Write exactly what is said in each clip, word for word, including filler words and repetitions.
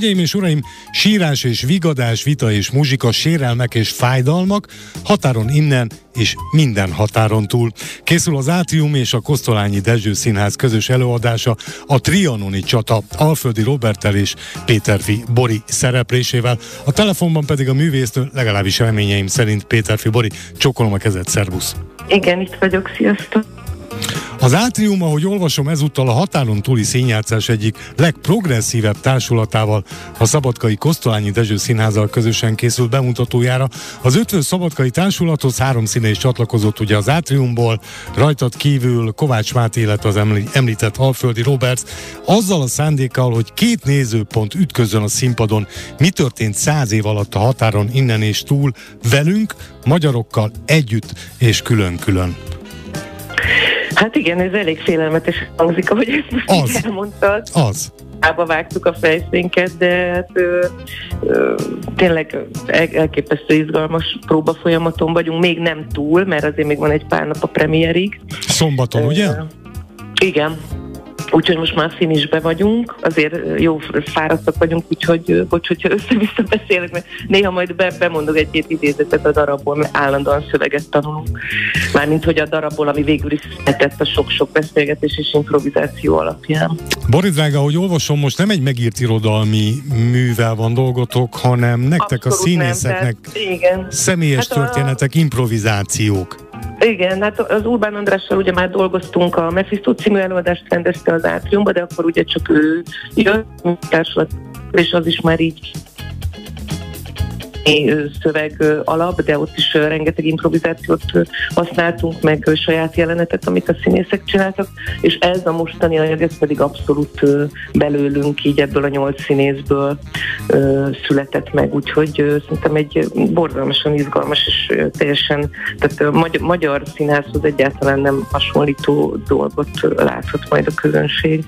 Hölgyeim és uraim, sírás és vigadás, vita és muzsika, sérelmek és fájdalmak, határon innen és minden határon túl. Készül az Átrium és a Kosztolányi Dezső Színház közös előadása, a trianoni csata Alföldi Róberttel és Péterfy Bori szereplésével. A telefonban pedig a művésznő, legalábbis reményeim szerint Péterfy Bori. Csókolom a kezed, szervusz! Igen, itt vagyok, sziasztok! Az Átrium, ahogy olvasom, ezúttal a határon túli színjátszás egyik legprogresszívebb társulatával, a Szabadkai Kosztolányi Dezső Színházzal közösen készült bemutatójára. Az ötvös szabadkai társulathoz három színész csatlakozott ugye az Átriumból, rajtad kívül Kovács Máté, illetve az említett Alföldi Róbert, azzal a szándékkal, hogy két nézőpont ütközön a színpadon, mi történt száz év alatt a határon innen és túl, velünk, magyarokkal együtt és külön-külön. Hát igen, ez elég félelmetes hangzik, ahogy ezt most az, elmondtad. Az. Ába vágtuk a fejszénket, de hát, ö, ö, tényleg elképesztő izgalmas próbafolyamaton vagyunk, még nem túl, mert azért még van egy pár nap a premierig. Szombaton, ö, ugye? Igen. Úgyhogy most már finisbe vagyunk, azért jó fáradtak vagyunk, úgyhogy bocs, hogyha össze-vissza beszélek, mert néha majd be, bemondok egy-két idézetet a darabból, mert állandóan szöveget tanulunk. Mármint, hogy a darabból, ami végül is született a sok-sok beszélgetés és improvizáció alapján. Bori drága, ahogy olvasom, most nem egy megírt irodalmi művel van dolgotok, hanem nektek abszolút a színészeknek nem, tehát, személyes hát történetek, a... improvizációk. Igen, hát az Urbán Andrással ugye már dolgoztunk, a Mefisztó című előadást rendezte az Átriumba, de akkor ugye csak ő jön, társulat, és az is már így szöveg alap, de ott is rengeteg improvizációt használtunk, meg saját jelenetet, amit a színészek csináltak, és ez a mostani anyag, ez pedig abszolút belőlünk, így ebből a nyolc színészből született meg, úgyhogy szerintem egy borzalmasan izgalmas, és teljesen, tehát magyar, magyar színházhoz egyáltalán nem hasonlító dolgot láthat majd a közönség.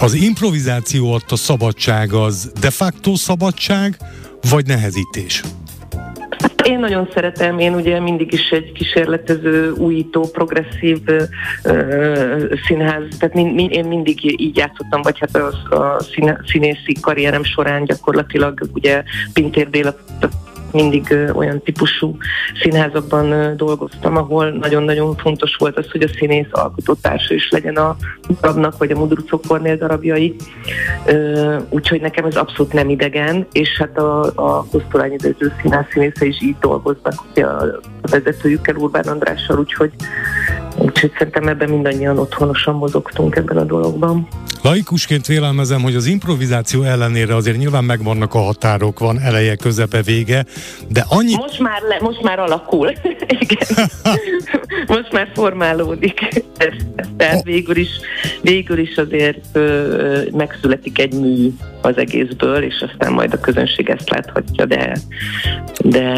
Az improvizáció adta szabadság az de facto szabadság, vagy nehezítés? Én nagyon szeretem, én ugye mindig is egy kísérletező, újító, progresszív uh, színház, tehát min, min, én mindig így játszottam, vagy hát a, a színe, színészi karrierem során gyakorlatilag ugye Pintér Béla mindig uh, olyan típusú színházakban uh, dolgoztam, ahol nagyon-nagyon fontos volt az, hogy a színész alkotótársa is legyen a darabnak, vagy a Mudruczó Kornél darabjai. Uh, úgyhogy nekem ez abszolút nem idegen, és hát a, a Kosztolányi Dezső Színház színésze is így dolgoznak a vezetőjükkel, Urbán Andrással, úgyhogy, úgyhogy szerintem ebben mindannyian otthonosan mozogtunk ebben a dologban. Laikusként vélelmezem, hogy az improvizáció ellenére azért nyilván megvannak a határok, van eleje, közepe, vége, de annyi... Most már, le, most már alakul. Igen. Most már formálódik. Tehát végül is, végül is azért ö, megszületik egy mű az egészből, és aztán majd a közönség ezt láthatja, de, de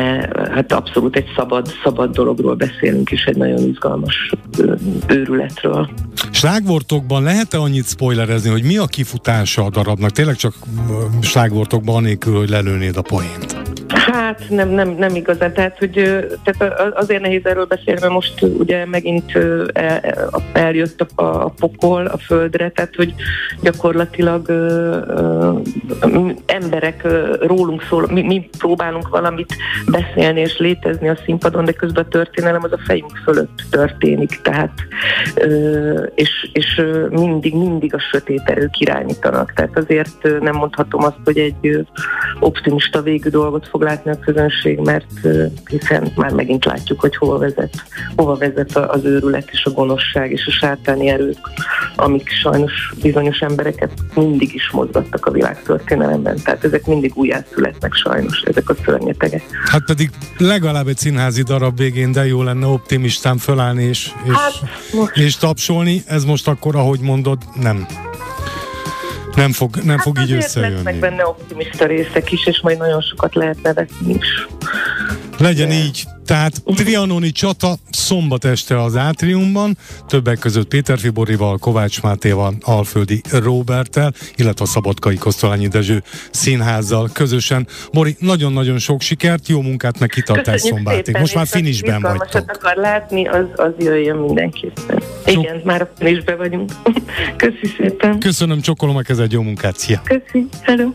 hát abszolút egy szabad, szabad dologról beszélünk, és egy nagyon izgalmas ö, őrületről. Slágvortokban lehet-e annyit spoilerezni, hogy mi a kifutása a darabnak? Tényleg csak slágvortokban, anélkül, hogy lelőnéd a poént? Hát nem, nem, nem igazán, tehát, hogy, tehát azért nehéz erről beszélni, mert most ugye megint el, eljött a, a pokol a földre, tehát hogy gyakorlatilag ö, ö, emberek ö, rólunk szól, mi, mi próbálunk valamit beszélni és létezni a színpadon, de közben a történelem az a fejünk fölött történik, tehát ö, és, és mindig, mindig a sötét erők irányítanak, tehát azért nem mondhatom azt, hogy egy optimista végű dolgot fog látni a közönség, mert hiszen már megint látjuk, hogy hova vezet, hova vezet az őrület és a gonoszság és a sátáni erők, amik sajnos bizonyos embereket mindig is mozgattak a világtörténelemben. Tehát ezek mindig újjászületnek sajnos, ezek a szörnyetegek. Hát pedig legalább egy színházi darab végén de jó lenne optimistán fölállni és, és, hát, és tapsolni. Ez most akkor, ahogy mondod, nem. Nem fog, nem hát fog így összejönni. Lesznek benne optimista részek is, és majd nagyon sokat lehet nevetni is. Legyen De. így. Tehát trianoni csata szombat este az Átriumban, többek között Péterfy Borival, Kovács Mátéval, Alföldi Róberttel, illetve a Szabadkai Kosztolányi Dezső Színházzal közösen. Bori, nagyon-nagyon sok sikert, jó munkát, meg kitartást szombátig. Most már finisben vagytok. Izgalmasat akar látni, az, az jöjjön mindenképpen. Igen, so... már a finishben vagyunk. Köszi szépen. Köszönöm, csokolom a kezed, jó munkát, szia. Köszi, hello.